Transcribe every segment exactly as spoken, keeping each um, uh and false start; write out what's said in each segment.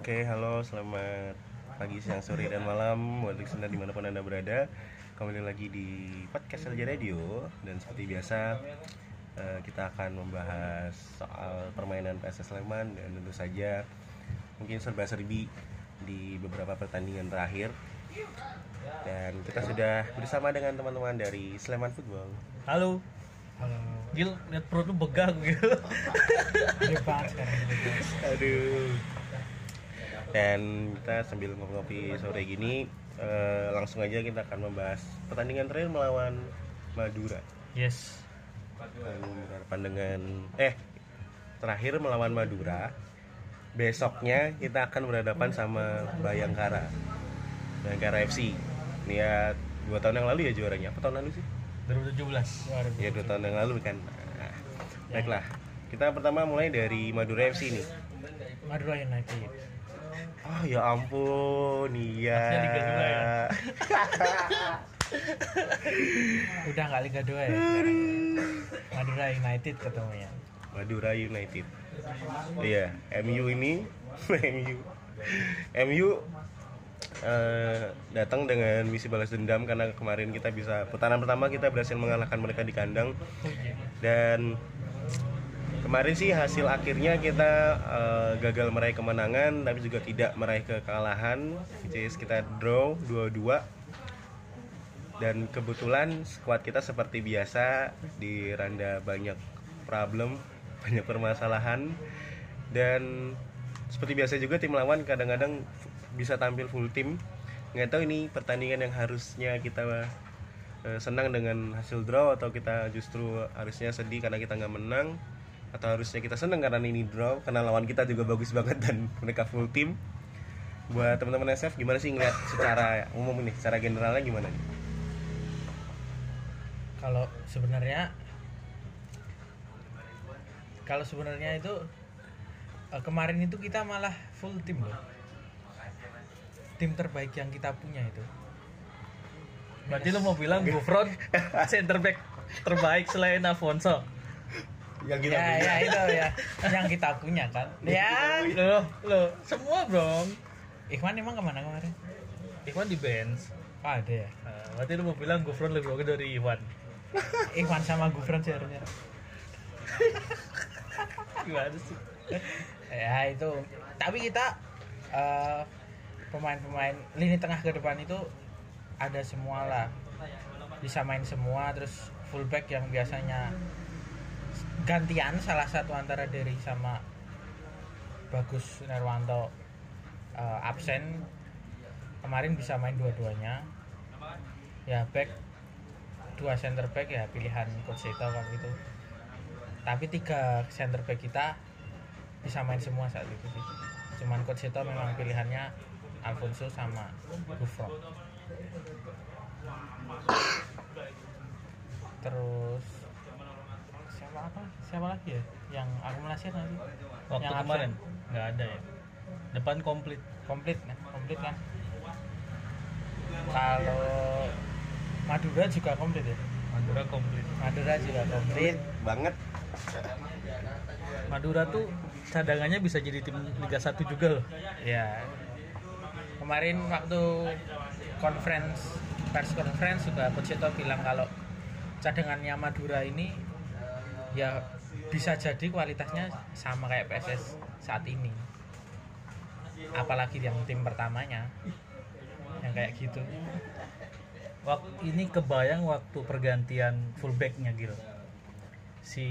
Oke, halo, selamat pagi, siang, sore, dan malam buat listener dimanapun Anda berada. Kembali lagi di podcast L J Radio. Dan seperti biasa kita akan membahas soal permainan P S S Sleman. Dan tentu saja mungkin serba-serbi di beberapa pertandingan terakhir. Dan kita sudah bersama dengan teman-teman dari Sleman Football. Halo. Halo. Gil, lihat perut lu begah, Gil. Aduh. Dan kita sambil ngopi-ngopi sore gini, eh, langsung aja kita akan membahas pertandingan terakhir melawan Madura. Yes. Pandangan eh terakhir melawan Madura. Besoknya kita akan berhadapan sama Bhayangkara. Bhayangkara F C. Lihat dua tahun yang lalu ya juaranya. Apa tahun lalu sih? dua ribu tujuh belas. Ya dua tahun yang lalu kan. Nah, baiklah. Kita pertama mulai dari Madura F C nih. Madura United. Oh ya ampun, iya. Liga dua ya. Udah nggak Liga dua ya. Madura United ketemunya. Madura United. Iya, M U ini, M U, M U uh, datang dengan misi balas dendam karena kemarin kita bisa putaran pertama kita berhasil mengalahkan mereka di kandang. Dan kemarin sih hasil akhirnya kita uh, gagal meraih kemenangan, tapi juga tidak meraih kekalahan. Jadi kita draw dua dua. Dan kebetulan skuad kita seperti biasa diranda banyak problem, banyak permasalahan. Dan seperti biasa juga tim lawan kadang-kadang bisa tampil full tim. Nggak tahu ini pertandingan yang harusnya kita uh, senang dengan hasil draw, atau kita justru harusnya sedih karena kita nggak menang, atau harusnya kita seneng karena ini draw karena lawan kita juga bagus banget dan mereka full team. Buat teman-teman S F gimana sih ngeliat secara umum ini, secara generalnya gimana nih? Kalau sebenarnya kalau sebenarnya itu kemarin itu kita malah full team loh. Tim terbaik yang kita punya itu. Berarti lo mau bilang Ghufron center back terbaik selain Afonso? Ya, ya, ya itu ya yang kita punya kan. Ya loh, loh semua bro. Ikhwan emang kemana kemarin? Ikhwan di bench. Oh ada ya. Uh, berarti lu mau bilang Ghufron lebih oke dari Ikhwan. Ikhwan sama Ghufron sih harusnya. Gimana sih? Ya itu. Tapi kita uh, pemain-pemain lini tengah ke depan itu ada semua lah. Bisa main semua, terus fullback yang biasanya gantian salah satu antara Derry sama Bagus Nirwanto uh, absen, kemarin bisa main dua-duanya. Ya back dua center back ya pilihan Coach Seto kan gitu. Tapi tiga center back kita bisa main semua saat itu sih. Cuman Coach Seto memang pilihannya Alfonso sama Ghufron. Terus siapa apa siapa lagi ya yang akumulasi nanti waktu yang kemarin nggak ada ya depan komplit komplit nah komplit kan. Kalau Madura juga komplit ya. Madura komplit Madura juga komplit banget. Madura tuh cadangannya bisa jadi tim Liga satu juga loh ya. Kemarin waktu conference press conference juga Coach Seto bilang kalau cadangannya Madura ini ya bisa jadi kualitasnya sama kayak P S S saat ini, apalagi yang tim pertamanya yang kayak gitu. Waktu ini kebayang waktu pergantian fullbacknya gitu, si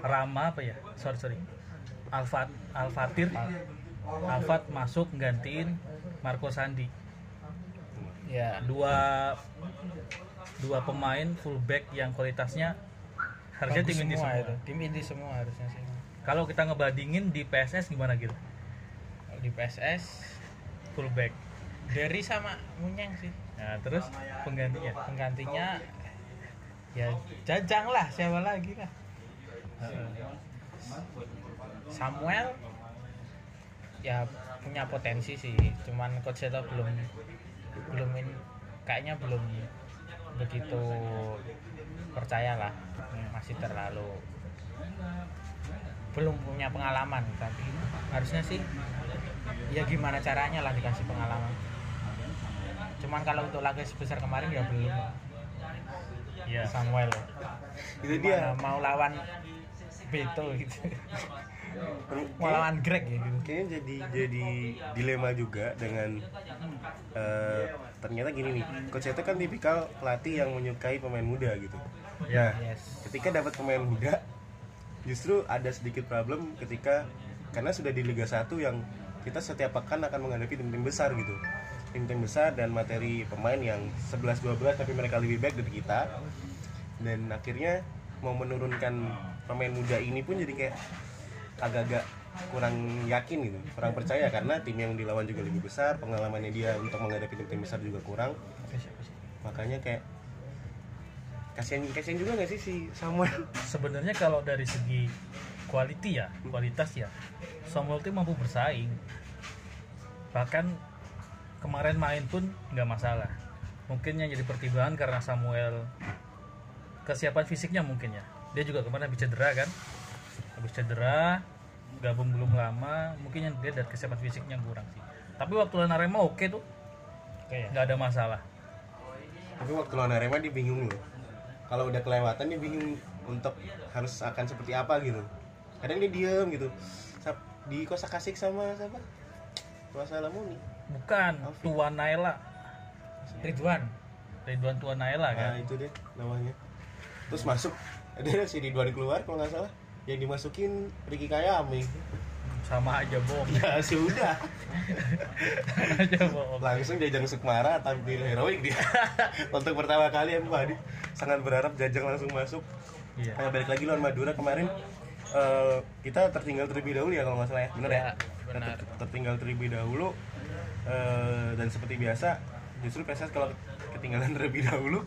Rama apa ya sorry sorry Alfat Alfatir Alfat masuk nggantiin Marco Sandi ya. Dua dua pemain fullback yang kualitasnya harusnya tim inti semua, semua. Itu. Tim inti semua harusnya sih. Kalau kita ngebandingin di P S S gimana gitu? di P S S fullback Derry sama Munyeng sih. Nah terus penggantinya penggantinya ya Jajang lah, siapa lagi lah. Samuel ya punya potensi sih, cuman Coach Seto belum belum in, kayaknya belum begitu percayalah, masih terlalu belum punya pengalaman. Tapi harusnya sih ya gimana caranya lah dikasih pengalaman. Cuman kalau untuk laga sebesar kemarin ya belum. Ya Samuel. Itu dia mau lawan Beto gitu. Mau lawan Greg ya gitu. Kayaknya jadi jadi dilema juga dengan uh, ternyata gini nih. Coach Seto kan tipikal pelatih yang menyukai pemain muda gitu. Ya. Yes. Ketika dapat pemain muda justru ada sedikit problem ketika karena sudah di Liga satu yang kita setiap pekan akan menghadapi tim-tim besar gitu. Tim-tim besar dan materi pemain yang sebelas dua belas tapi mereka lebih baik dari kita. Dan akhirnya mau menurunkan pemain muda ini pun jadi kayak agak-agak kurang yakin gitu, kurang percaya karena tim yang dilawan juga lebih besar, pengalamannya dia untuk menghadapi tim-tim besar juga kurang. Makanya kayak kasihan kasihan juga enggak sih si Samuel. Sebenarnya kalau dari segi quality ya, kualitas ya, Samuel itu mampu bersaing. Bahkan kemarin main pun nggak masalah. Mungkin yang jadi pertimbangan karena Samuel kesiapan fisiknya mungkin ya. Dia juga kemarin habis cedera kan, habis cedera gabung belum lama. Mungkin yang dia dari kesiapan fisiknya kurang sih. Tapi waktu lawan Rama oke tuh, nggak ya? Ada masalah. Tapi waktu lawan Rama dia bingung loh. Kalau udah kelewatan dia bingung untuk harus akan seperti apa gitu. Kadang dia diem gitu. Di kosa kasih sama siapa? Tuasa Lamuni. Bukan, Alfredo. Tuan Naila. Ridwan. Ridwan Tuan Naila kan. Nah, itu deh namanya. Terus masuk, ada si Ridwan keluar kalau enggak salah. Yang dimasukin Ricky Kayame. Sama aja bohong. Ya sudah. aja bohong. Langsung Jajang Sukmara tampil heroik dia. Untuk pertama kali aku hadir, sangat berharap Jajang langsung masuk. Iya. Nah, balik lagi lawan Madura kemarin. Uh, kita tertinggal terlebih dahulu ya kalau nggak salah ya, benar ya, ya? Benar. Ter- tertinggal terlebih dahulu uh, dan seperti biasa justru P S S kalau ketinggalan terlebih dahulu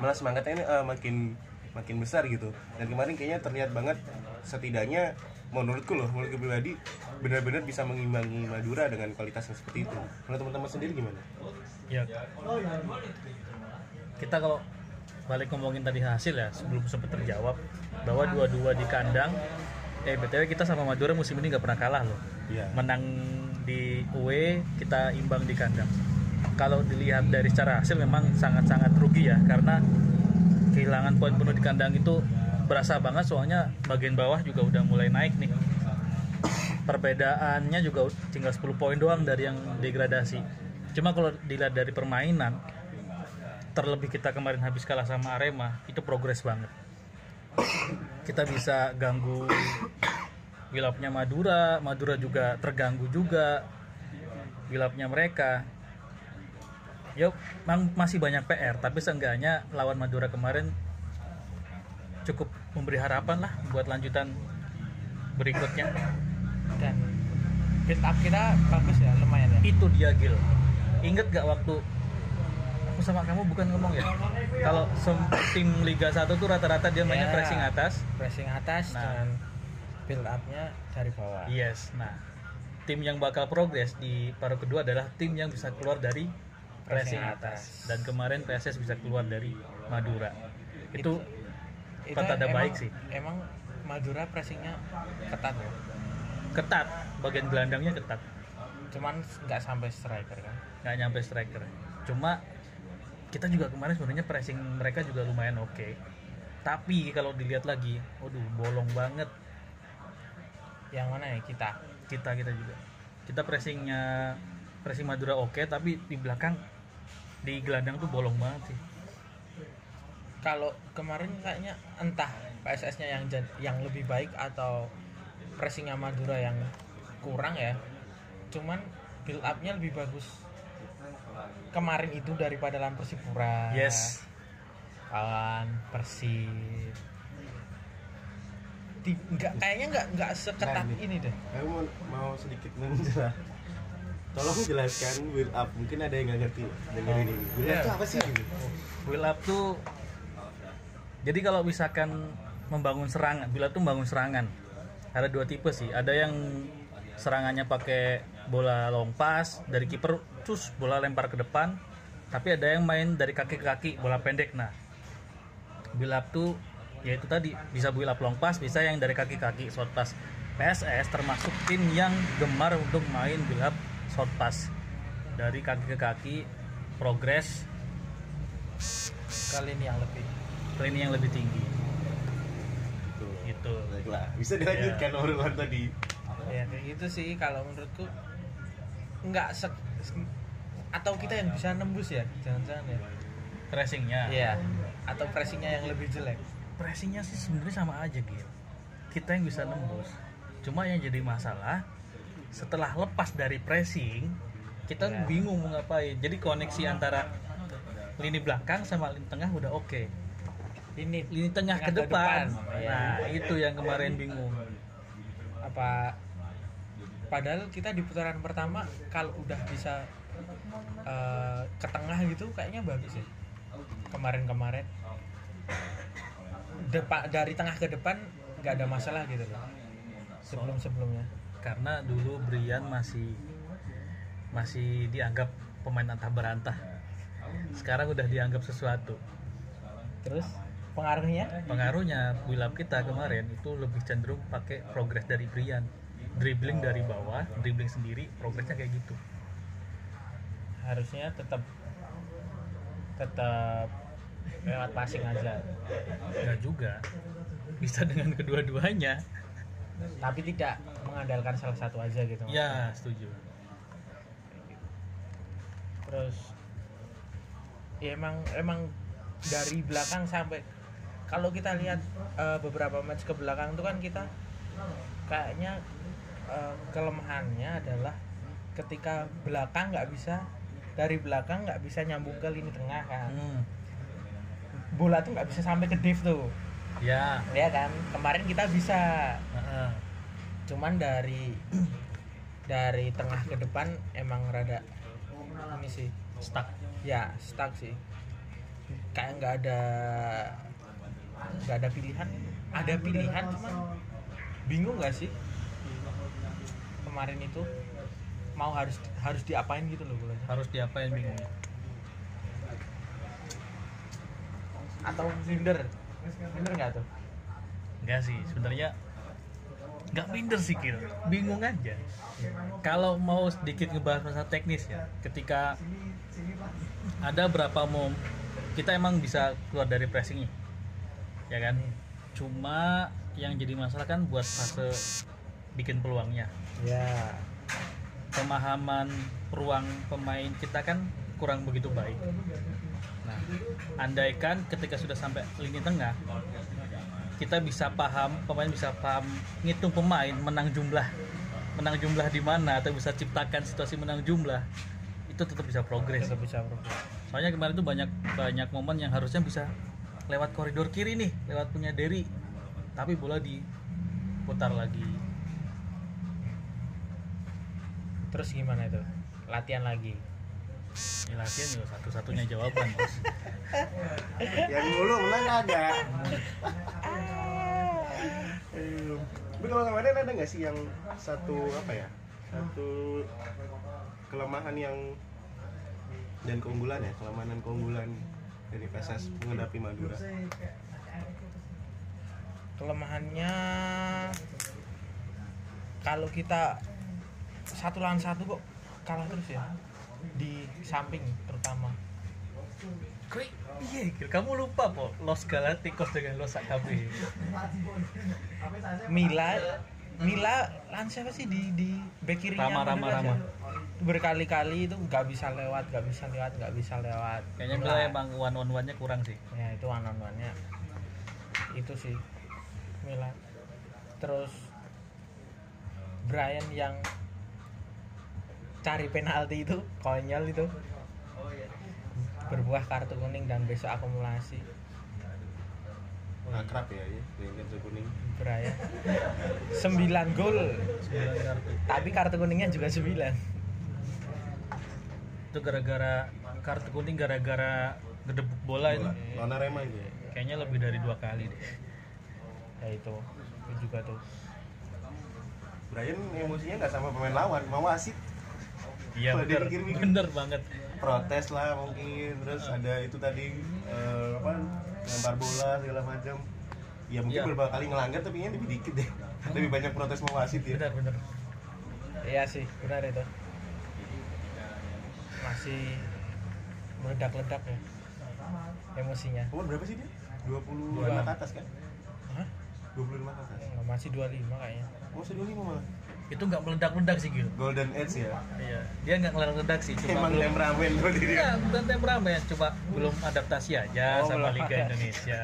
malah semangatnya ini uh, makin makin besar gitu. Dan kemarin kayaknya terlihat banget, setidaknya menurutku loh, menurutku pribadi benar-benar bisa mengimbangi Madura dengan kualitas yang seperti itu. Menurut teman-teman sendiri gimana? Ya, kita kalau balik ngomongin tadi hasil ya, sebelum sempat terjawab bahwa dua-dua di kandang. Eh B T W kita sama Madura musim ini gak pernah kalah loh ya. Menang di U E, kita imbang di kandang. Kalau dilihat dari secara hasil memang sangat-sangat rugi ya, karena kehilangan poin penuh di kandang itu berasa banget, soalnya bagian bawah juga udah mulai naik nih. Perbedaannya juga tinggal sepuluh poin doang dari yang degradasi. Cuma kalau dilihat dari permainan, terlebih kita kemarin habis kalah sama Arema, itu progres banget. Kita bisa ganggu wilapnya Madura, Madura juga terganggu juga wilapnya mereka. Ya, masih banyak P R, tapi seenggaknya lawan Madura kemarin cukup memberi harapan lah buat lanjutan berikutnya. Dan build up kita bagus ya, lumayan ya. Itu dia Gil. Ingat gak waktu aku sama kamu bukan ngomong ya, kalau tim Liga satu tuh rata-rata dia mainnya yeah, pressing atas, pressing atas, nah, dan build up-nya dari bawah. Yes, nah tim yang bakal progres di paruh kedua adalah tim yang bisa keluar dari pressing, pressing atas. atas. Dan kemarin P S S bisa keluar dari Madura. Itu pertanda baik sih. Emang Madura pressingnya ketat ya? Ketat, bagian gelandangnya ketat. Cuman nggak sampai striker kan? Nggak nyampe striker. Cuma kita juga kemarin sebenarnya pressing mereka juga lumayan oke, okay. Tapi kalau dilihat lagi, waduh bolong banget. Yang mana ya, kita? Kita kita juga. Kita pressingnya pressing Madura oke, okay, tapi di belakang di gelandang tuh bolong banget sih. Kalau kemarin kayaknya entah P S S-nya yang yang lebih baik atau pressingnya Madura yang kurang ya. Cuman build up-nya lebih bagus kemarin itu daripada lawan Persipura. Yes. Lawan Persib. di, enggak, kayaknya nggak nggak seketat nah, ini. ini deh. Kamu mau, mau sedikit menjelaskan? Tolong jelaskan build up. Mungkin ada yang nggak ngerti dengerin ini. Build up itu apa sih? Build up tuh, jadi kalau misalkan membangun serangan, build up tuh membangun serangan. Ada dua tipe sih. Ada yang serangannya pakai bola long pass dari kiper, terus bola lempar ke depan. Tapi ada yang main dari kaki ke kaki, bola pendek. Nah, build up tuh ya itu tadi, bisa build up long pass, bisa yang dari kaki ke kaki, short pass. P S S termasuk tim yang gemar untuk main build up short pass dari kaki ke kaki, progress. Kali ini yang lebih, kali ini yang lebih tinggi. Itu, itu. Baiklah, bisa dilanjutkan ya. Urutan tadi. Ya kayak gitu sih kalau menurutku, nggak se atau kita yang bisa nembus ya, jangan-jangan ya pressingnya ya, atau pressingnya yang lebih jelek. Pressingnya sih sebenarnya sama aja gitu, kita yang bisa nembus. Cuma yang jadi masalah setelah lepas dari pressing kita ya, bingung mau ngapain. Jadi koneksi antara lini belakang sama lini tengah udah oke, okay. lini lini tengah, tengah ke depan, depan. Nah ya, itu yang kemarin bingung apa. Padahal kita di putaran pertama kalau udah bisa Uh, ke tengah gitu kayaknya bagus ya. Kemarin-kemarin Depa, dari tengah ke depan nggak ada masalah gitu loh. Sebelum-sebelumnya karena dulu Brian masih masih dianggap pemain antah berantah. Sekarang udah dianggap sesuatu. Terus pengaruhnya? Pengaruhnya build up kita kemarin itu lebih cenderung pakai progress dari Brian. Dribbling dari bawah, dribbling sendiri, progressnya kayak gitu. Harusnya tetap tetap lewat passing aja. Enggak juga, bisa dengan kedua-duanya, tapi tidak mengandalkan salah satu aja gitu. Ya, setuju. Terus ya emang emang dari belakang sampai, kalau kita lihat uh, beberapa match ke belakang itu kan kita kayaknya uh, kelemahannya adalah ketika belakang nggak bisa, dari belakang nggak bisa nyambung ke lini tengah kan. Hmm. Bola tuh nggak bisa sampai ke dive tuh. Ya. Ya kan. Kemarin kita bisa. Uh-huh. Cuman dari dari tengah ke depan emang rada ini sih stuck. Ya stuck sih. Kayak nggak ada nggak ada pilihan. Ada pilihan cuman bingung nggak sih kemarin itu. Mau harus harus diapain gitu loh bolanya. Harus diapain bingung. Atau minder. Minder enggak tuh? Enggak sih, sebenarnya enggak minder sih kira. Bingung aja. Kalau mau sedikit ngebahas masalah teknis ya, ketika ada berapa mom kita emang bisa keluar dari pressing-nya. Ya kan? Cuma yang jadi masalah kan buat fase bikin peluangnya. Ya. Pemahaman ruang pemain kita kan kurang begitu baik. Nah, andaikan ketika sudah sampai lini tengah, kita bisa paham, pemain bisa paham, ngitung pemain, menang jumlah, menang jumlah di mana, atau bisa ciptakan situasi menang jumlah, itu tetap bisa progres. Tetap bisa progres. Soalnya kemarin itu banyak banyak momen yang harusnya bisa lewat koridor kiri nih, lewat punya Derry, tapi bola diputar lagi. Terus gimana itu? Latihan lagi. Ya, latihan juga satu-satunya jawaban, Bos. Yang mulu mulai ada. Tapi kalau kemarin ada nggak sih yang satu apa ya? Satu kelemahan yang dan keunggulan ya, kelemahan dan keunggulan dari P S S menghadapi Madura. Kelemahannya kalau kita satu lawan satu kok kalah terus ya, di samping terutama. Kri, iya, kamu lupa kok Los Galacticos dengan Los A K B. Mila, Mila lan siapa sih di di bek kirinya? Rama, Rama, Rama. Berkali-kali itu nggak bisa lewat, nggak bisa lewat, nggak bisa lewat. Kayaknya Mila emang one on one nya kurang sih. Ya itu one on one nya, itu sih Mila. Terus Brian yang cari penalti itu konyol, itu berbuah kartu kuning dan besok akumulasi. akrab ya, ya dengan kartu kuning. Brian sembilan gol. sembilan kartu. Tapi kartu kuningnya juga sembilan. Itu gara-gara kartu kuning gara-gara gedebuk bola, bola. itu. Lawan Rama itu. Ya? Kayaknya lebih dari dua kali deh. Ya itu, itu juga tuh. Brian emosinya nggak sama pemain lawan, mau wasit. Iya bener, bener banget. Protes lah mungkin, terus uh. ada itu tadi uh, apa? Lempar bola segala macam. Ya mungkin ya. Beberapa kali ngelanggar tapi ini lebih dikit deh. Hmm. Lebih banyak protes mau wasit ya. Benar benar. Iya sih, benar itu. Masih meledak-ledak ya emosinya. Umur berapa sih dia? dua puluh lima ke atas kan? Hah? dua puluh lima ke atas? Eh, masih dua puluh lima kayaknya. Oh, masih dua puluh lima malah. Itu nggak meledak-ledak sih gitu. Golden Age ya? Iya. Dia nggak meledak-ledak sih. Cuma emang belum... temperamen loh dia. Iya, bukan temperamen. Coba hmm. belum adaptasi aja oh, sama Liga ada. Indonesia.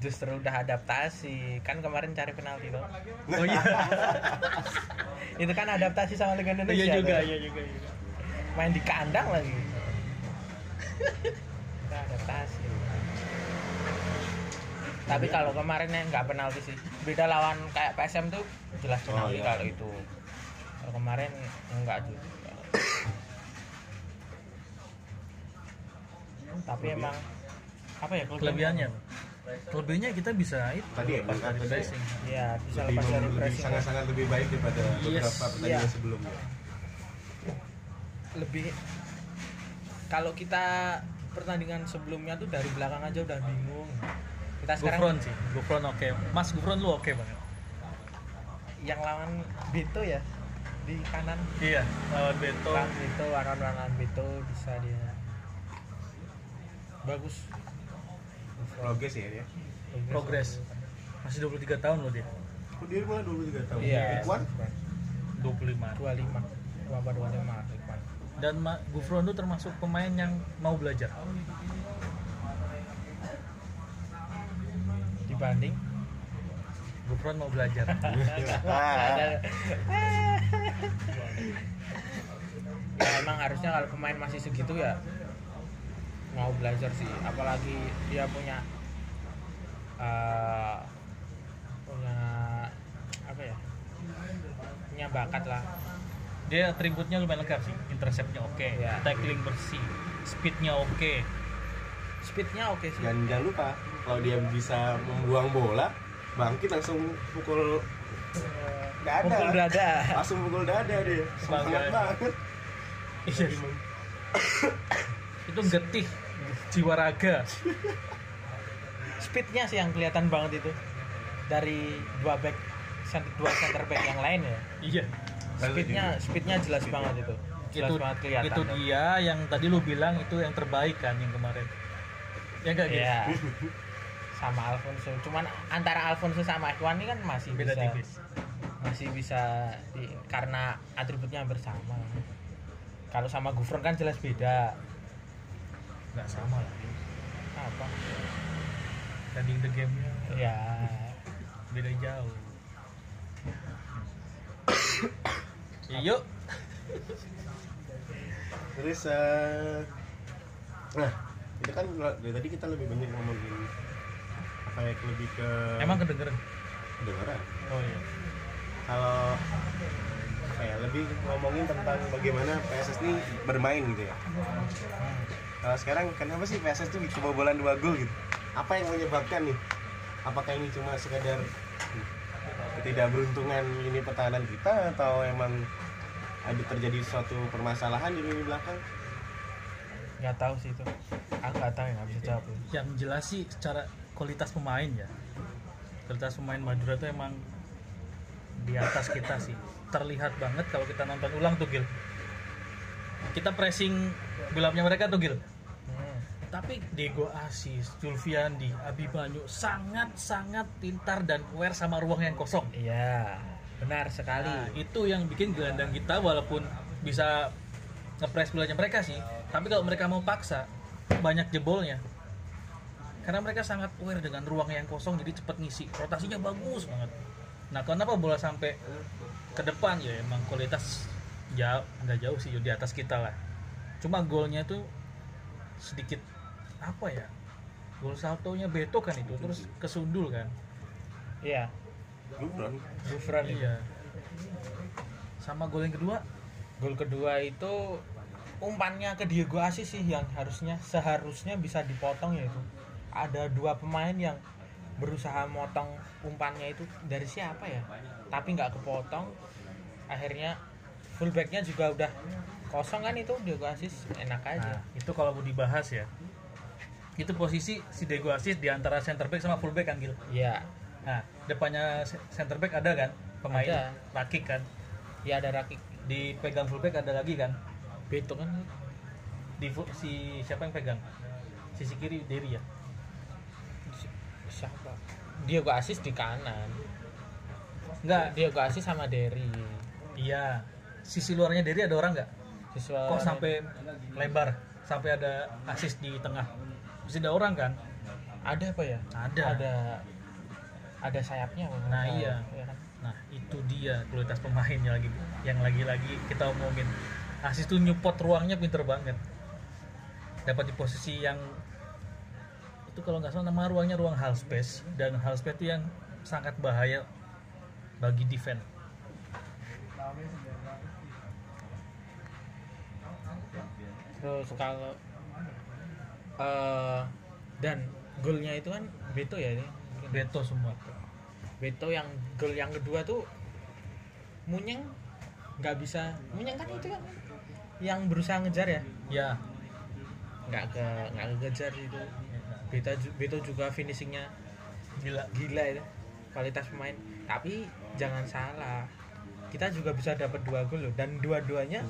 Justru udah adaptasi. Kan kemarin cari penalti loh. Oh iya. Itu kan adaptasi sama Liga Indonesia. Iya juga, iya juga, iya juga. Main di kandang lagi. Kita adaptasi. Tapi kalau kemarin ya nggak penalti sih. Beda lawan kayak P S M tuh jelas penalti oh, iya. kalau itu. Kalau kemarin enggak juga. Tapi Kelebihan. emang apa ya kelebihannya? Kelebihannya kita bisa itu. Tadi lepas dari pressing. Iya, bisa lepas dari pressing. Sangat-sangat lebih baik daripada yes. beberapa pertandingan yeah. sebelumnya. Lebih kalau kita pertandingan sebelumnya tuh dari belakang aja udah bingung. Kita sekarang Ghufron sih, Ghufron oke. Okay. Mas Ghufron lu oke okay banget. Yang lawan Beto ya di kanan. Iya, lawan Beto. Lawan Beto, lawan-lawan Beto bisa dia. Bagus. Progres ya dia. Progres. Masih dua puluh tiga tahun loh dia. Oh, dia mulai dua puluh tiga tahun. Iya. Ikhwan dua puluh lima. dua puluh lima. dua puluh lima Dan Ma- Ghufron itu termasuk pemain yang mau belajar. Dibanding Ghufron mau belajar. Ya, emang harusnya kalau pemain masih segitu ya mau belajar sih, apalagi dia punya uh, punya apa ya? Punya bakat lah. Dia atributnya lumayan lengkap sih, interceptnya oke, okay. ya, tackling okay. bersih, speednya oke, okay. speednya oke okay sih. Dan jangan lupa kalau dia bisa membuang bola, bangkit langsung pukul dada, pukul dada, langsung pukul dada dia, semangat banget. Iya, itu getih, jiwa raga. Speednya sih yang kelihatan banget itu dari dua back, dua center back yang lain ya. Iya. Speednya, speednya jelas banget itu. Jelas itu, banget kelihatan. Itu dia kan. Yang tadi lu bilang itu yang terbaik kan yang kemarin. Ya enggak gitu. Ya. Sama Alfonso. Cuman antara Alfonso sama Ikhwan ini kan masih beda bisa, tipis. Masih bisa di, karena atributnya bersama. Kalau sama Ghufron kan jelas beda. Enggak sama lah. Apa? Tadi the game-nya. Ya. Beda jauh. Yuk. Terus uh, nah, itu kan dari tadi kita lebih banyak ngomongin kayak lebih ke emang kedengeran? Kedengeran. Oh iya. Kalau kayak lebih ngomongin tentang bagaimana P S S ini bermain gitu ya. Kalau sekarang kenapa sih P S S itu kebobolan dua gol gitu? Apa yang menyebabkan nih? Apakah ini cuma sekadar ketidakberuntungan ini pertahanan kita atau emang ada terjadi suatu permasalahan di lini belakang? Nggak tahu sih itu, aku nggak tahu, nggak bisa jawab. Yang jelas sih secara kualitas pemain ya, kualitas pemain Madura itu emang di atas kita sih. Terlihat banget kalau kita nonton ulang tuh Gil, kita pressing gelapnya mereka tuh Gil. Hmm. Tapi Diego Assis, Julfiandi, Abi Banyu sangat-sangat pintar dan aware sama ruang yang kosong. Iya. Benar sekali. Nah, itu yang bikin gelandang kita walaupun bisa nge-press bolanya mereka sih, tapi kalau mereka mau paksa banyak jebolnya. Karena mereka sangat aware dengan ruang yang kosong jadi cepat ngisi. Rotasinya bagus banget. Nah, kenapa bola sampai ke depan ya emang kualitas jauh enggak jauh sih di atas kita lah. Cuma golnya itu sedikit apa ya? Gol saltonya Beto kan itu, terus kesundul kan. Iya. Ghufron. Ghufron iya. Sama gol yang kedua, gol kedua itu umpannya ke Diego Assis sih yang harusnya seharusnya bisa dipotong ya itu. Ada dua pemain yang berusaha motong umpannya itu dari siapa ya? Tapi nggak kepotong. Akhirnya fullbacknya juga udah kosong kan itu Diego Assis, enak aja. Nah, itu kalau mau dibahas ya. Itu posisi si Diego Assis di antara center back sama fullback kan Gil? Iya. Nah, depannya center back ada kan pemain ada. Rachik kan? Iya ada Rachik. Dipegang fullback ada lagi kan? Beto kan di si siapa yang pegang sisi kiri Derry ya si, siapa Diego Assis di kanan nggak Diego Assis sama Derry iya sisi luarnya Derry ada orang nggak kok sampai lebar sampai ada Assis di tengah mesti ada orang kan ada apa ya ada ada ada sayapnya nah ada, iya ya kan? Nah itu dia kualitas pemainnya lagi yang lagi-lagi kita omongin. Assis tuh nyupot ruangnya pinter banget. Dapat di posisi yang itu kalau nggak salah nama ruangnya ruang half space dan half space itu yang sangat bahaya bagi defense. Terus kalau uh, dan golnya itu kan Beto ya ini. Beto semua. Beto yang gol yang kedua tuh Munyeng nggak bisa Munyeng kan itu kan yang berusaha ngejar ya ya nggak ke nggak ngejar itu Beto Beto juga finishingnya gila gila itu kualitas pemain tapi jangan salah kita juga bisa dapat dua gol loh dan dua-duanya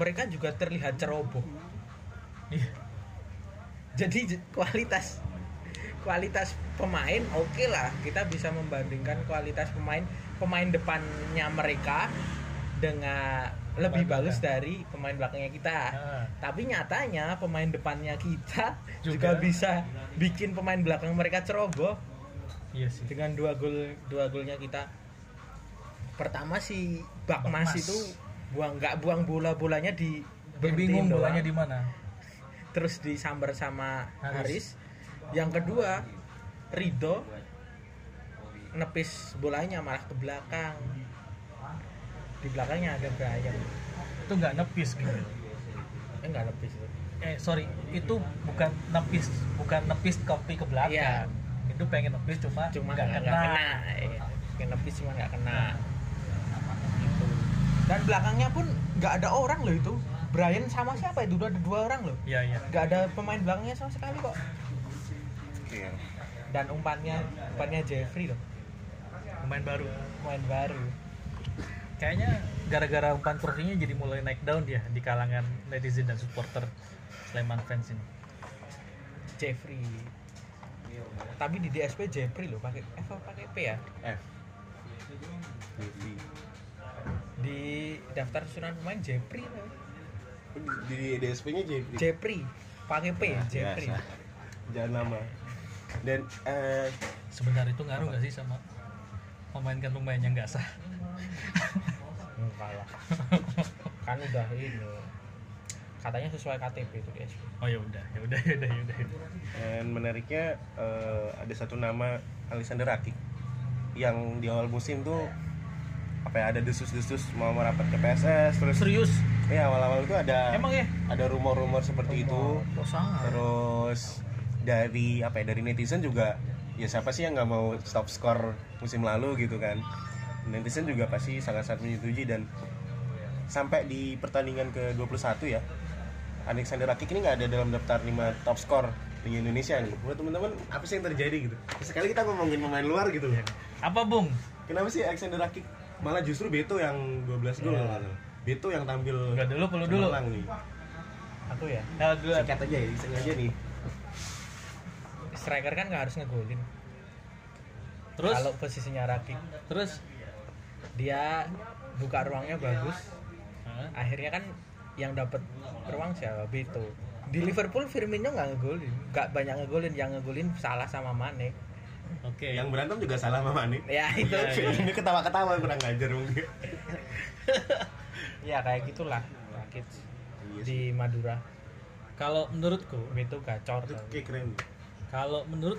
mereka juga terlihat ceroboh jadi kualitas kualitas pemain oke okay lah kita bisa membandingkan kualitas pemain pemain depannya mereka dengan lebih pemain bagus belakang. Dari pemain belakangnya kita. Nah. Tapi nyatanya pemain depannya kita juga, juga bisa bikin pemain belakang mereka ceroboh. Iya sih. Dengan dua gol dua golnya kita. Pertama si Bakmas itu buang nggak buang bola-bolanya di bingung bolanya di mana. Terus disambar sama Haris. Haris. Yang kedua Rido nepis bolanya malah ke belakang. Di belakangnya ada Brian itu nggak nepis gitu eh nggak nepis eh sorry itu bukan nepis bukan nepis kopi ke belakang ya. Itu pengen nepis cuma cuma nggak kena, kena. Ya. Pengen nepis cuma nggak kena gitu. Dan belakangnya pun nggak ada orang loh itu Brian sama siapa itu udah ada dua orang loh nggak ya, ya. Ada pemain belakangnya sama sekali kok ya. Dan umpannya umpannya Jeffrey loh pemain baru pemain baru kayaknya gara-gara umpan kursinya jadi mulai naik down dia di kalangan netizen dan supporter Sleman fans ini. Jeffrey. Tapi di D S P Jeffrey loh pakai F atau pakai P ya? F. Di daftar susunan pemain Jeffrey. Di D S P-nya Jeffrey. Jeffrey pakai P nah, Jeffrey. Biasa. Jangan nama. Dan eh sebentar itu ngaruh enggak sih sama memainkan pemainnya enggak sah? Kalah kan udah ini katanya sesuai K T P itu guys oh ya udah ya udah ya udah ya udah dan menariknya uh, ada satu nama Alexander Rachik yang di awal musim tuh apa ya, ada desus-desus mau merapat ke P S S terus serius ya awal-awal itu ada emang ya ada rumor-rumor seperti rumor. Itu Losangan. Terus dari apa ya dari netizen juga ya siapa sih yang nggak mau stop skor musim lalu gitu kan netizen juga pasti sangat-sangat menyetujui dan sampai di pertandingan ke dua puluh satu ya Alexander Rachik ini gak ada dalam daftar lima top skor di Indonesia nih. Menurut teman-teman apa sih yang terjadi gitu sekali kita ngomongin pemain luar gitu ya. Apa Bung? Kenapa sih Alexander Rachik malah justru Beto yang dua belas gol ya. Beto yang tampil gak dulu perlu dulu nih. Aku ya? Nah, sikat aja ya iseng aja nih striker kan gak harus ngegolin terus? Kalau posisinya Rachik terus? Dia buka ruangnya bagus. Hah? Akhirnya kan yang dapat ruang siapa Beto. Di Liverpool Firmino nggak ngegolin, nggak banyak ngegolin. Yang ngegolin salah sama Mane. Oke. Okay. Yang berantem juga salah sama Mane. Ya itu. Ya, Firmino ya. Ketawa-ketawa kurang ngajar mungkin. Ya kayak gitulah. Rakit di Madura. Kalau menurutku Beto gacor. Kayak keren. Kalau menurut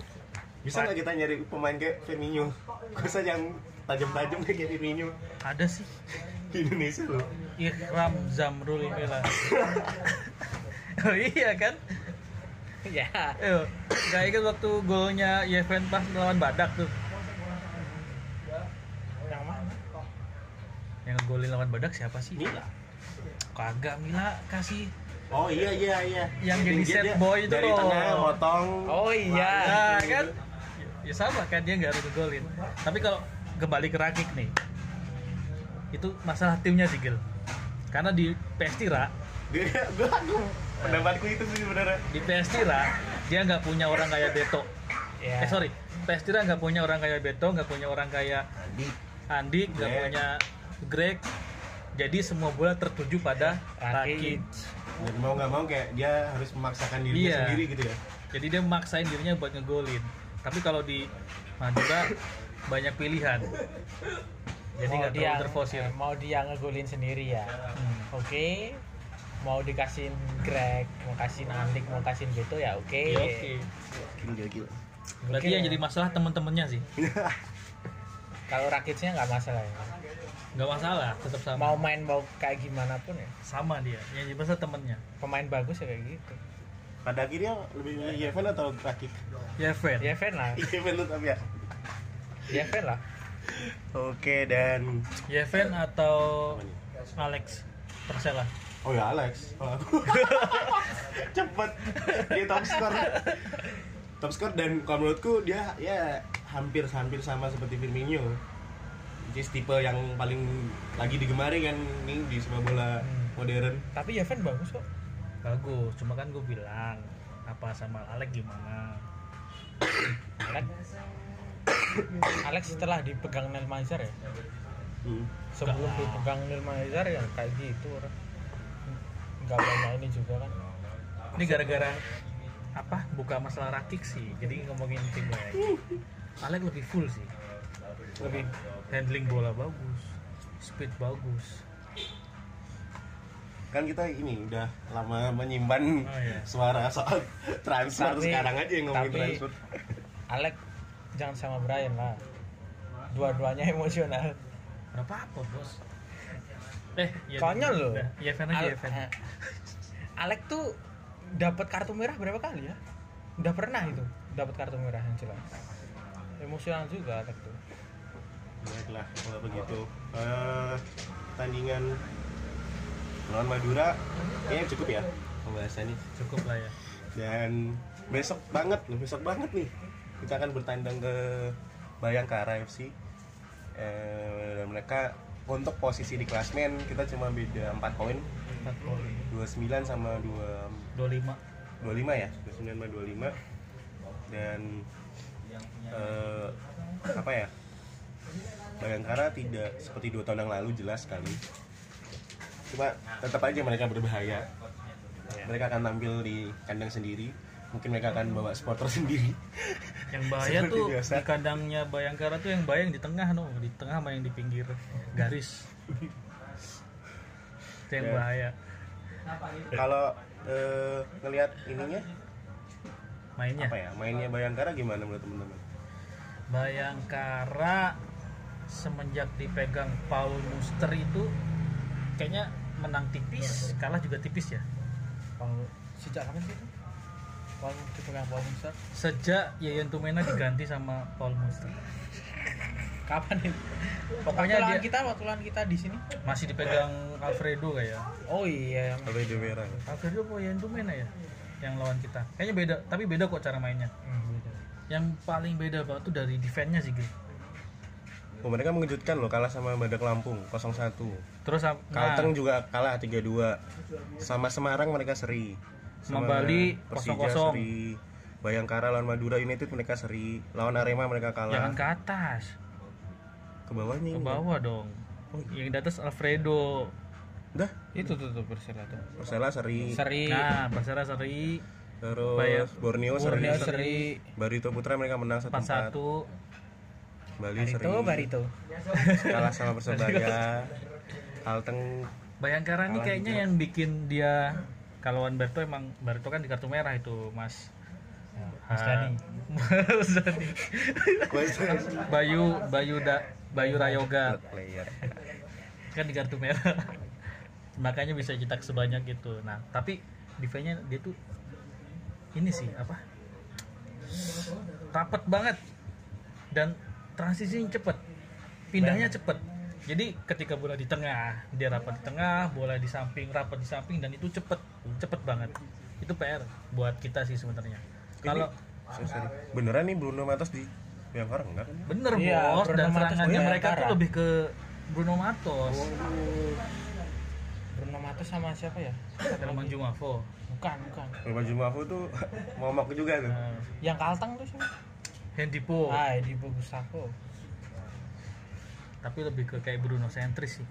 bisa nggak kita nyari pemain kayak Firmino? Kursa yang tajam-tajam kayak Firmino. Ada sih di Indonesia loh. Ikram Zamrul Mila. Oh iya kan? Ya. Yo, kayak itu waktu golnya Yefren pas melawan Badak tuh. Yang mana? Yang golin lawan Badak siapa sih? Mila. Kagak Mila kasih. Oh iya iya iya. Yang jadi set boy itu loh. Dari tengah potong. Oh iya. Nah, kan? Ya sama kan dia enggak harus ngegolin. Tapi kalau kembali ke Rachik nih. Itu masalah timnya sih, Gil. Karena di P S Tira, dia gua pendapatku itu sih sebenarnya. Di P S Tira dia enggak punya orang kayak Beto. Yeah. Eh sorry, P S Tira enggak punya orang kayak Beto, enggak punya orang kayak Andi. Andi enggak punya Greg. Jadi semua bola tertuju pada Rachik. Jadi mau nggak mau kayak dia harus memaksakan dirinya iya. sendiri gitu ya. Jadi dia memaksain dirinya buat ngegolin. Tapi kalau di Madura banyak pilihan. Jadi nggak terlalu terfosil. Mau dia ngegolin sendiri ya. Hmm. Oke. Okay. Mau dikasihin Greg, mau kasihin Andik, mau kasihin Beto ya oke. Okay. Ya, oke. Okay. Gila. Berarti okay. yang jadi masalah temen-temennya sih. Kalau rakitnya nggak masalah ya. Nggak masalah, tetap sama. Mau main mau kayak gimana pun ya sama dia. Yang jelas temennya. Pemain bagus ya kayak gitu. Pada akhirnya lebih milih Yefren atau Rachik? Yefren. Yefren lah. Yefren lu tapi ya. Yefren lah. Oke dan Yefren atau Alex Persela. Oh ya Alex. Oh, cepet dia top score. Top score dan kalau menurutku dia ya hampir-hampir sama seperti Firmino. Jadi tipe yang paling lagi digemari kan ini di sepak bola hmm. modern. Tapi Yefren bagus kok. Bagus, cuma kan gue bilang apa sama Alec gimana? Alec, Alec setelah dipegang Nilmanzar ya. Hmm. Sebelum Gak. dipegang Nilmanzar ya kayak gitu orang. Gak banyak ini juga kan. Ini gara-gara apa? Buka masalah Rachik sih. Jadi ngomongin tim Alec. Alec lebih full sih. Lebih handling bola bagus, speed bagus. Kan kita ini udah lama menyimpan oh, iya. suara soal transfer tapi, sekarang aja yang ngomongin transfer. Alec jangan sama Brian lah. Dua-duanya emosional. Berapa apa, Bos? Eh, ya konyol loh. Ya fan aja, ya fan. Alec tuh dapat kartu merah berapa kali ya? Udah pernah itu, dapat kartu merah yang jelas. Emosional juga Alec tuh. Baiklah, kalau begitu uh, tandingan melawan Madura kayaknya cukup ya pembahasannya. Cukup lah ya. Dan besok banget loh, besok banget nih kita akan bertandang ke Bhayangkara F C. Uh, mereka untuk posisi di klasmen kita cuma beda empat poin. dua puluh sembilan sama dua puluh lima. dua puluh lima ya, dua puluh sembilan sama dua puluh lima. Dan uh, apa ya? Bhayangkara tidak seperti dua tahun yang lalu jelas sekali. Cuma tetap aja mereka berbahaya. Mereka akan tampil di kandang sendiri. Mungkin mereka akan bawa supporter sendiri. Yang bahaya tuh biasa. Di kandangnya Bhayangkara tuh yang bahaya yang di tengah no, di tengah sama yang di pinggir garis. Itu yang bahaya. Kalau eh, ngelihat ininya mainnya apa ya? Mainnya Bhayangkara gimana menurut teman-teman? Bhayangkara semenjak dipegang Paul Munster itu kayaknya menang tipis, kalah juga tipis ya. Paul sejak kapan sih itu? Paul dipegang Paul Munster. Sejak Yayan Tumena diganti sama Paul Munster. Kapan itu? Pokoknya dia kita waktu lawan kita di sini masih dipegang Alfredo kayak. Oh iya yang Alfredo merah. Alfredo apa Yayan Tumena ya? Yang lawan kita. Kayaknya beda, tapi beda kok cara mainnya. Hmm, beda. Yang paling beda banget tuh dari defense-nya sih, Gil. Oh, mereka mengejutkan loh, kalah sama Badak Lampung nol satu. Terus nah, Kalteng juga kalah tiga dua. Sama Semarang mereka seri. Sama Bali Persija nol nol. Seri. Bhayangkara lawan Madura United mereka seri. Lawan Arema mereka kalah. Jangan ke atas. Ke bawahnya. Ke bawah ini. Dong. Oh, yang di atas Alfredo. Dah, itu tuh tuh Persela tuh. Persela seri. Seri. Nah, Persela seri. Terus Bayang. Borneo seri. Borneo seri. Barito Putra mereka menang satu empat. Bali Barito, seri. Barito. Kalah sama Persebaya. Kalteng. Bhayangkara ini kayaknya juga. Yang bikin dia kalauan Barito emang Barito kan di kartu merah itu, Mas. Ya. Jadi Bayu Bayu da, Bayu Rayoga kan di kartu merah. Makanya bisa cetak sebanyak gitu. Nah, tapi defense-nya dia tuh ini sih apa? Rapat banget dan transisinya cepet, pindahnya cepet. Jadi ketika bola di tengah, dia rapat di tengah, bola di samping, rapat di samping, dan itu cepet, cepet banget. Itu P R buat kita sih sebenarnya. Kalau beneran nih Bruno Matos di Bhayangkara enggak? Bener ya, bos, Bruno dan serangannya mereka tuh lebih ke Bruno Matos. Oh. Bruno Matos sama siapa ya? Sama Jumafo. Bukan, bukan. Sama Jumafo tuh momak juga tuh. Nah, yang Kalteng tuh siapa? Hendipo. Ah, Hendipo Gustavo. Tapi lebih ke kayak Bruno sentris sih.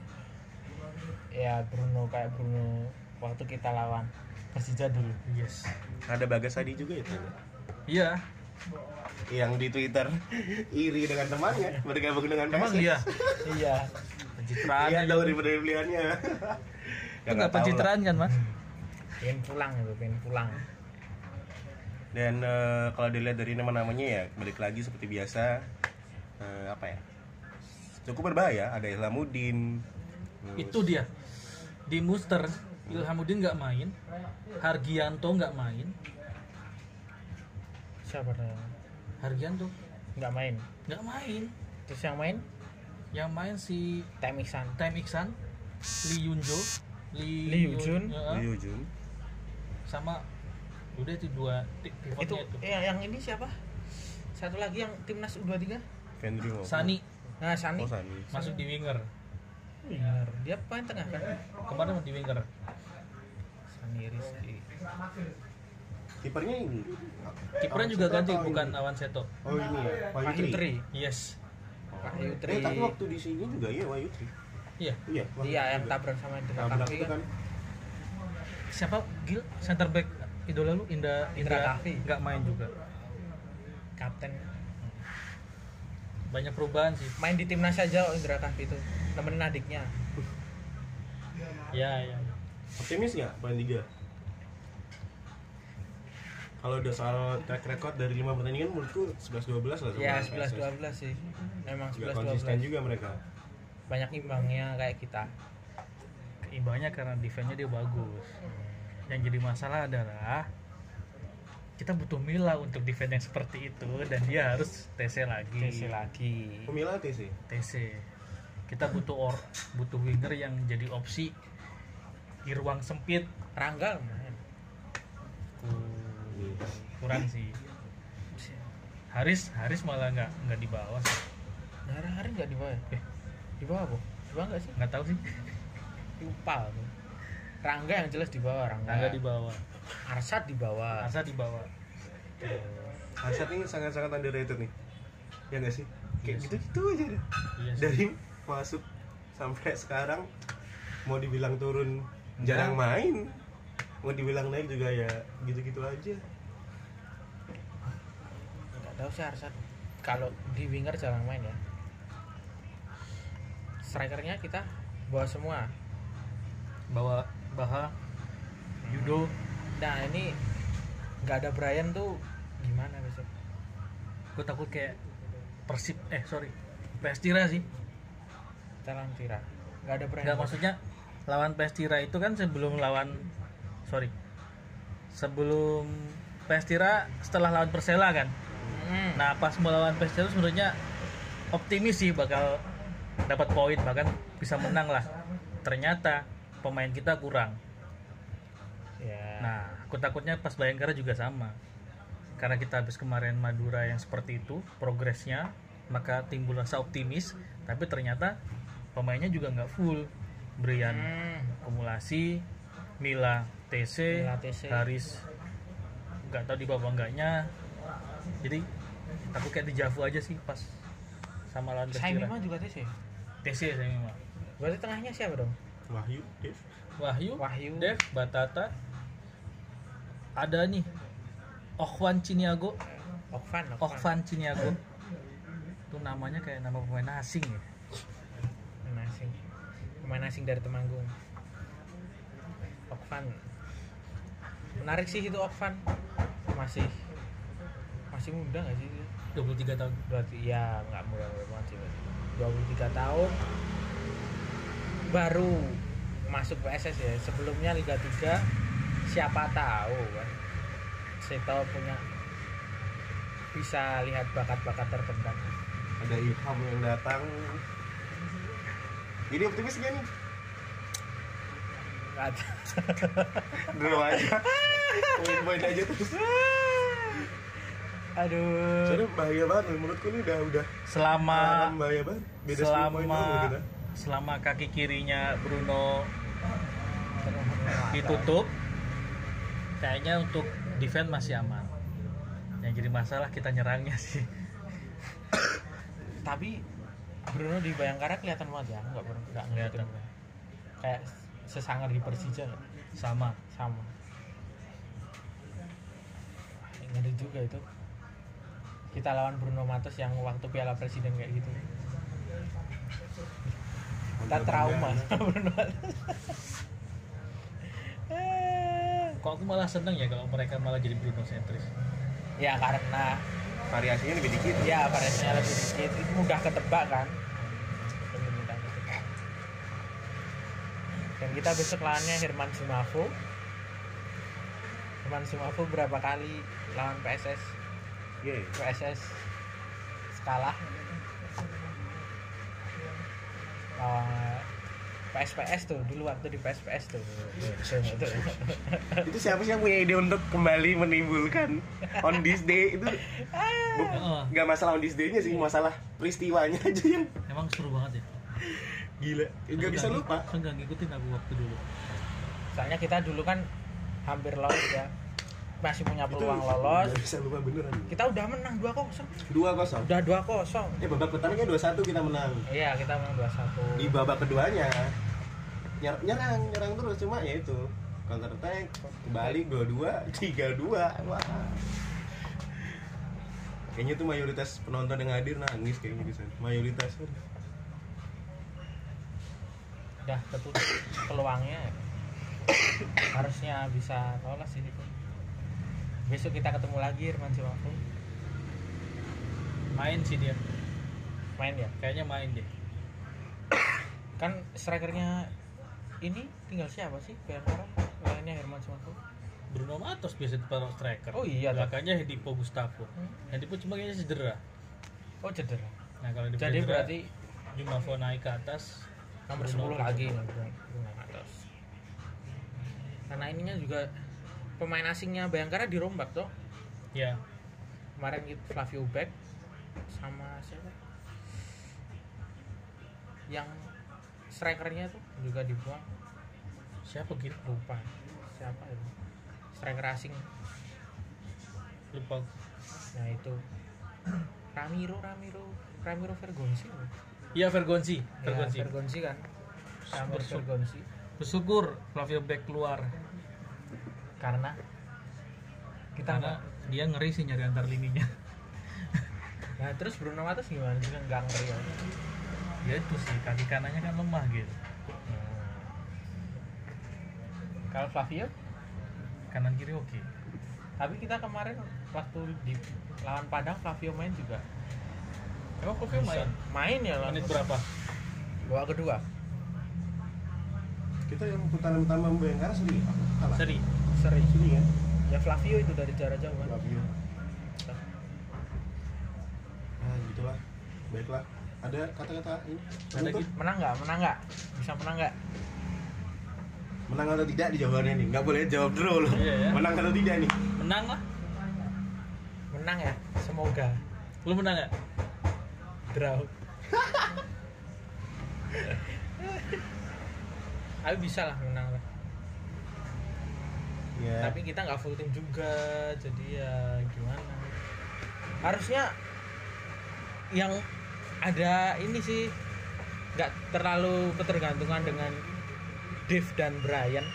Ya, Bruno kayak Bruno waktu kita lawan Persija dulu. Yes. Ada Bagas Adi juga itu. Iya. Yang di Twitter iri dengan temannya bergabung dengan P S S. Iya. Iya. Pencitraan. Iya, tahu di pilihannya. Itu nggak pencitraan kan, Mas? Pengen pulang itu, pengen pulang. Dan uh, kalau dilihat dari nama-namanya ya balik lagi seperti biasa uh, apa ya? Cukup berbahaya, ada Ilhamudin. Itu dia. Di muster Ilhamudin nggak main, Hargianto nggak main. Siapa namanya? Hargianto nggak main. Nggak main. Terus yang main? Yang main si Tem Iksan, Tem Iksan, Lee Yunjo, Lee, Lee Yujun, Lee Yujun. Sama udah itu dua pivotnya itu. Itu. Eh, yang ini siapa? Satu lagi yang timnas U dua puluh tiga? Vendrio. Sani. Nah, Sani. Oh, Sani. Masuk di winger. Winger. Dia main tengah kan? Kemarin di winger. Sani Rizky. Kipernya ini. Kipernya juga ganti, bukan Awan Seto. Oh, ini ya. Wahyu Yes. Wahyu Tri. Eh, tapi waktu di sini juga ya Wahyu Tri. Iya. Iya, iya yang tabrak sama itu kan. Siapa? Gil center back idola lu Indra Indra enggak main juga. Kapten. Banyak perubahan sih. Main di timnas aja Indra Kahfi itu. Temenin adiknya. Ya, ya. Optimis enggak main liga? Kalau udah soal track record dari lima pertandingan menurutku sebelas dua belas lah sebenarnya. Ya, sebelas dua belas sih. Memang sebelas dua belas. Konsisten juga mereka. Banyak imbangnya kayak kita. Imbangnya karena defense-nya dia bagus. Yang jadi masalah adalah kita butuh Mila untuk defense yang seperti itu dan dia harus T C lagi. T C lagi. Mila T C. T C. Kita butuh or, butuh winger yang jadi opsi di ruang sempit. Rangga kurang sih. Haris Haris malah nggak nggak di bawah sih. Nah, Haris nggak di bawah. Eh, di bawah kok? Di bawah nggak sih? Nggak tahu sih. Lupa. Rangga yang jelas di bawah. Rangga, Rangga di bawah. Arsyad di bawah. Arsyad di bawah. Arsyad ini sangat-sangat underrated nih. Ya nggak sih? Kayak yes. gitu-gitu aja deh. Yes. Dari masuk sampai sekarang mau dibilang turun jarang main, mau dibilang naik juga ya gitu-gitu aja. Nggak tahu sih Arsyad. Kalau di winger jarang main ya. Strikernya kita bawa semua. Bawa Baha, Yudo. Nah ini nggak ada Brian tuh gimana besok? Gue takut kayak Persib, eh sorry, P S Tira sih. Lawan Tira, nggak ada Brian. Nggak maksudnya lawan P S Tira itu kan sebelum lawan, sorry, sebelum P S Tira setelah lawan Persela kan. Hmm. Nah pas mau lawan P S Tira sebenarnya optimis sih bakal dapat poin bahkan bisa menang lah. Ternyata pemain kita kurang. Yeah. Nah, aku takutnya pas Bhayangkara juga sama. Karena kita habis kemarin Madura yang seperti itu progresnya, maka timbul rasa optimis. Tapi ternyata pemainnya juga nggak full. Brian, hmm. akumulasi, Mila, T C, Mila, T C. Haris, nggak tahu di bawah enggaknya. Jadi aku kayak di Javu aja sih pas sama lawan Persela. Saya memang juga T C. T C saya memang. Berarti tengahnya siapa dong? Wahyu, Dev, Wahyu, Wahyu, Dev, Batata, ada nih, Ikhwan Ciniago, Ikhwan, Ikhwan Ciniago, itu namanya kayak nama pemain asing ya, pemain asing, pemain asing dari Temanggung, Ikhwan, menarik sih itu Ikhwan, masih masih muda nggak sih? dua puluh tiga tahun berarti ya nggak muda-muda banget sih berarti. dua puluh tiga tahun baru masuk P S S ya. Sebelumnya Liga tiga siapa tahu kan. Seto punya bisa lihat bakat-bakat terpendam. Ada Ilham yang datang. Ini optimis gak nih? Nggak ada. Dulu aja. Main aja terus. Aduh. Jadi bahaya banget menurutku ini udah udah. Selama bahaya banget. Beda selama gitu. Selama kaki kirinya Bruno ditutup, kayaknya untuk defense masih aman. Yang jadi masalah kita nyerangnya sih. Tapi Bruno di Bhayangkara kelihatan banget ya, nggak pernah nggak kelihatan. Kayak sesangar di Persija nggak? Sama, sama. Ngeri juga itu. Kita lawan Bruno Matos yang waktu Piala Presiden kayak gitu. Kita trauma sama Bruno Matos. Kok aku malah seneng ya kalau mereka malah jadi Bruno sentris. Ya karena variasinya lebih dikit. Ya variasinya lebih dikit. Itu mudah ketebak kan. Mudah ketebak. Dan kita besok lawannya Herman Sumavu. Herman Sumavu berapa kali lawan P S S? Yeah. P S S kalah. Lawan P S P S tuh dulu waktu di P S P S tuh. Itu siapa sih yang punya ide untuk kembali menimbulkan on this day itu? Enggak masalah on this day-nya sih, masalah peristiwanya aja yang emang seru banget ya. Gila, enggak bisa lupa. Enggak ngikutin aku waktu dulu. Soalnya kita dulu kan hampir lolos ya. Masih punya peluang itu, lolos. Bisa lupa beneran. Kita udah menang dua kosong. dua kosong. Udah dua kosong. Ya babak pertamanya dua satu kita menang. Iya, kita menang dua satu. Di babak keduanya nyerang, nyerang, nyerang terus cuma ya itu. Counter attack, kebalik dua dua, tiga dua. Wah. Kayaknya tuh mayoritas penonton yang hadir nangis kayaknya di sana. Mayoritas. Udah ketutup peluangnya. Harusnya bisa lolos ini tuh. Besok kita ketemu lagi Irman Cimaku. Main sih dia. Main ya? Kayaknya main deh. Kan strikernya ini tinggal siapa sih? Bhayangkara. Lainnya Herman Cimaku. Bruno Matos biasa ditaruh striker. Oh iya. Belakangnya Hedipo Gustavo. Hmm? Hedipo cuma kayaknya cedera. Oh cedera. Nah kalau jadi cedera, berarti Jumafo naik ke atas. Nomor sepuluh lagi Bruno Matos. Karena ininya juga pemain asingnya Bhayangkara dirombak toh. Iya. Kemarin itu Flavio Beck sama siapa? Yang strikernya tuh juga dibuang. Siapa gitu? Lupa. Siapa itu? Striker asing. Lupa. Nah itu Ramiro Ramiro Ramiro Vergonzi. Iya Vergonzi. Vergonzi. Ya, Vergonzi kan. Ramiro Vergonzi. Bersyukur Flavio Beck keluar. Karena kita karena gak... dia ngeri sih nyari antar lininya. Nah terus Bruno Matos gimana? Dia nggak ngeri ya? Ya itu sih, kaki kanannya kan lemah gitu. Hmm. Kalau Flavio? Kanan kiri oke. Okay. Tapi kita kemarin waktu di lawan Padang Flavio main juga. Emang Flavio main? Main ya lawan. Menit berapa? Babak kedua. Kita yang putaran utama Bhayangkara seri. Seri. Seri sini ya. Ya Flavio itu dari jarak jauh kan. Flavio. Nah, gitulah. Baiklah. Ada kata-kata ini. Ada gitu. Menang enggak? Menang enggak? Bisa menang enggak? Menang atau tidak di jawabannya nih. Enggak boleh jawab dulu loh. Iya, ya. Menang atau tidak nih? Menang lah. Menang ya. Semoga. Lu menang enggak? Draw. Ayo bisa lah menang lah. Yeah. Tapi kita nggak full tim juga, jadi ya gimana? Harusnya yang ada ini sih nggak terlalu ketergantungan dengan Dave dan Brian.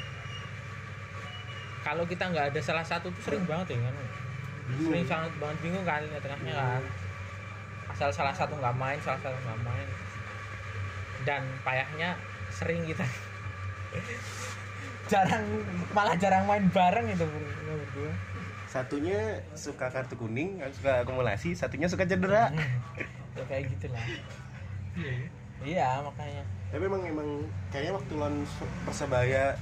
Kalau kita nggak ada salah satu tuh sering banget ya kan? Bingung. Sering sangat banget bingung kan tengahnya kan? Asal salah satu nggak main, salah satu nggak main. Dan payahnya sering kita. Jarang malah jarang main bareng itu berdua. Satunya suka kartu kuning, suka akumulasi, satunya suka cedera. Ya kayak gitulah. Iya. Iya, makanya. Tapi memang emang kayaknya waktu lawan Persebaya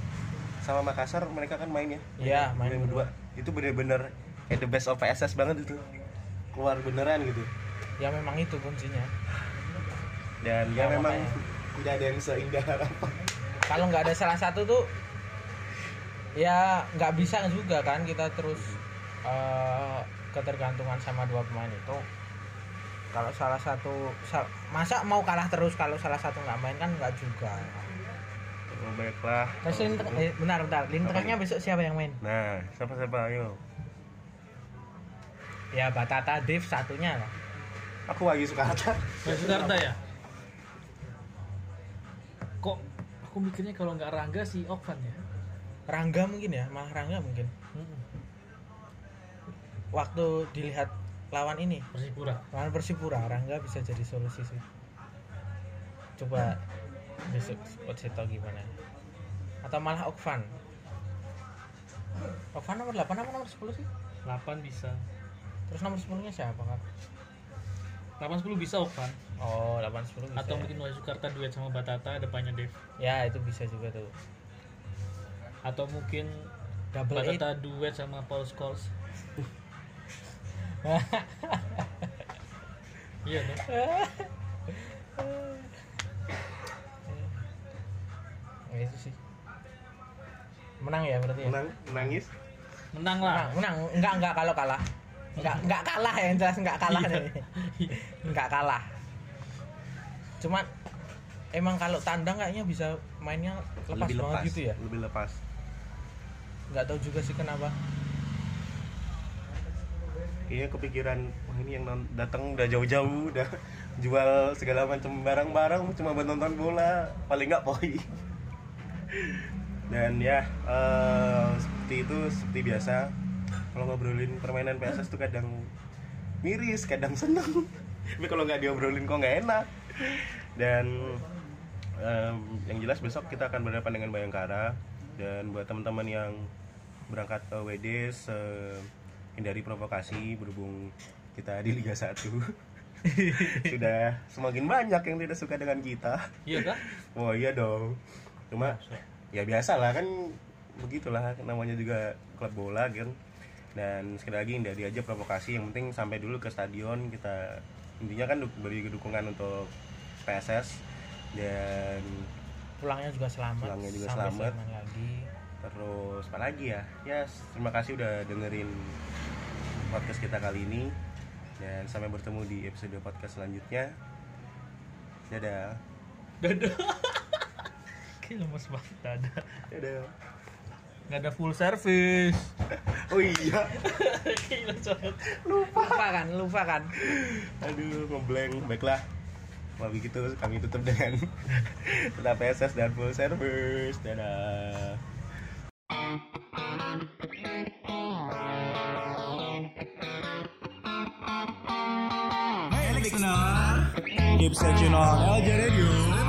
sama Makassar mereka kan main ya. Iya, main berdua. Itu benar-benar kayak the best of P S S banget itu. Keluar beneran gitu. Ya memang itu kuncinya. Dan ya, ya memang makanya. Tidak ada yang seindah harapan. Kalau nggak ada salah satu tuh ya nggak bisa juga kan kita terus uh, ketergantungan sama dua pemain itu. Kalau salah satu sal- masa mau kalah terus kalau salah satu nggak main kan nggak juga. Oh, baiklah. Terus linter, eh, benar benar. Linternya besok siapa yang main? Nah, siapa siapa ayo. Ya Batata Dev satunya lah. Aku lagi suka harta. Suka harta ya. Kok aku mikirnya kalau nggak Rangga si Okan ya. Rangga mungkin ya, malah Rangga mungkin. Mm-mm. Waktu dilihat lawan ini Persipura. Lawan Persipura, Rangga bisa jadi solusi sih. Coba besok Coach Seto gimana? Atau malah Okvan. Okvan nomor delapan apa nomor sepuluh sih? delapan bisa. Terus nomor sepuluh-nya siapa, Kak? delapan sepuluh bisa Okvan. Oh, delapan sepuluh bisa. Atau mungkin Wahyu Sukarta duet sama Batata depannya Dev. Ya, itu bisa juga tuh. Atau mungkin double Batata eight. Duet sama Paul Scholes. Iya dong. Nah, itu sih. Menang ya berarti ya? Menang, menangis. Menang lah. Menang, menang. Enggak enggak kalau kalah. Enggak enggak kalah ya, yang jelas enggak kalah nih. Enggak kalah. Cuman emang kalau tandang kayaknya bisa mainnya lepas, lebih lepas banget gitu ya. Lebih lepas. Nggak tahu juga sih kenapa. Kayaknya kepikiran, wah ini yang datang udah jauh-jauh, udah jual segala macam barang-barang cuma buat nonton bola, paling nggak poi. Dan ya uh, seperti itu, seperti biasa kalau ngobrolin permainan P S S tuh kadang miris, kadang seneng. Tapi kalau nggak diobrolin kok nggak enak. Dan Um, yang jelas besok kita akan berhadapan dengan Bhayangkara. Dan buat teman-teman yang berangkat ke W D, uh, hindari provokasi, berhubung kita di Liga satu. Sudah semakin banyak yang tidak suka dengan kita. Iya kah? Oh iya dong. Cuma ya biasa lah kan, begitulah namanya juga klub bola kan. Dan sekali lagi hindari aja provokasi, yang penting sampai dulu ke stadion. Kita intinya kan beri dukungan untuk P S S. Dan pulangnya juga selamat. Pulangnya juga selamat. Lagi. Terus apa lagi ya? Ya, yes, terima kasih udah dengerin podcast kita kali ini. Dan sampai bertemu di episode podcast selanjutnya. Dadah. Dadah. Kayak lemes banget dadah. Dadah. Enggak ada full service. Oh iya. Lupa. Lupa kan, lupa kan. Aduh, ngeblank. Baiklah. Kalau begitu kami tutup dengan tetap P S S dan full service. Dadah. Hey listener, keep searching on L J Radio.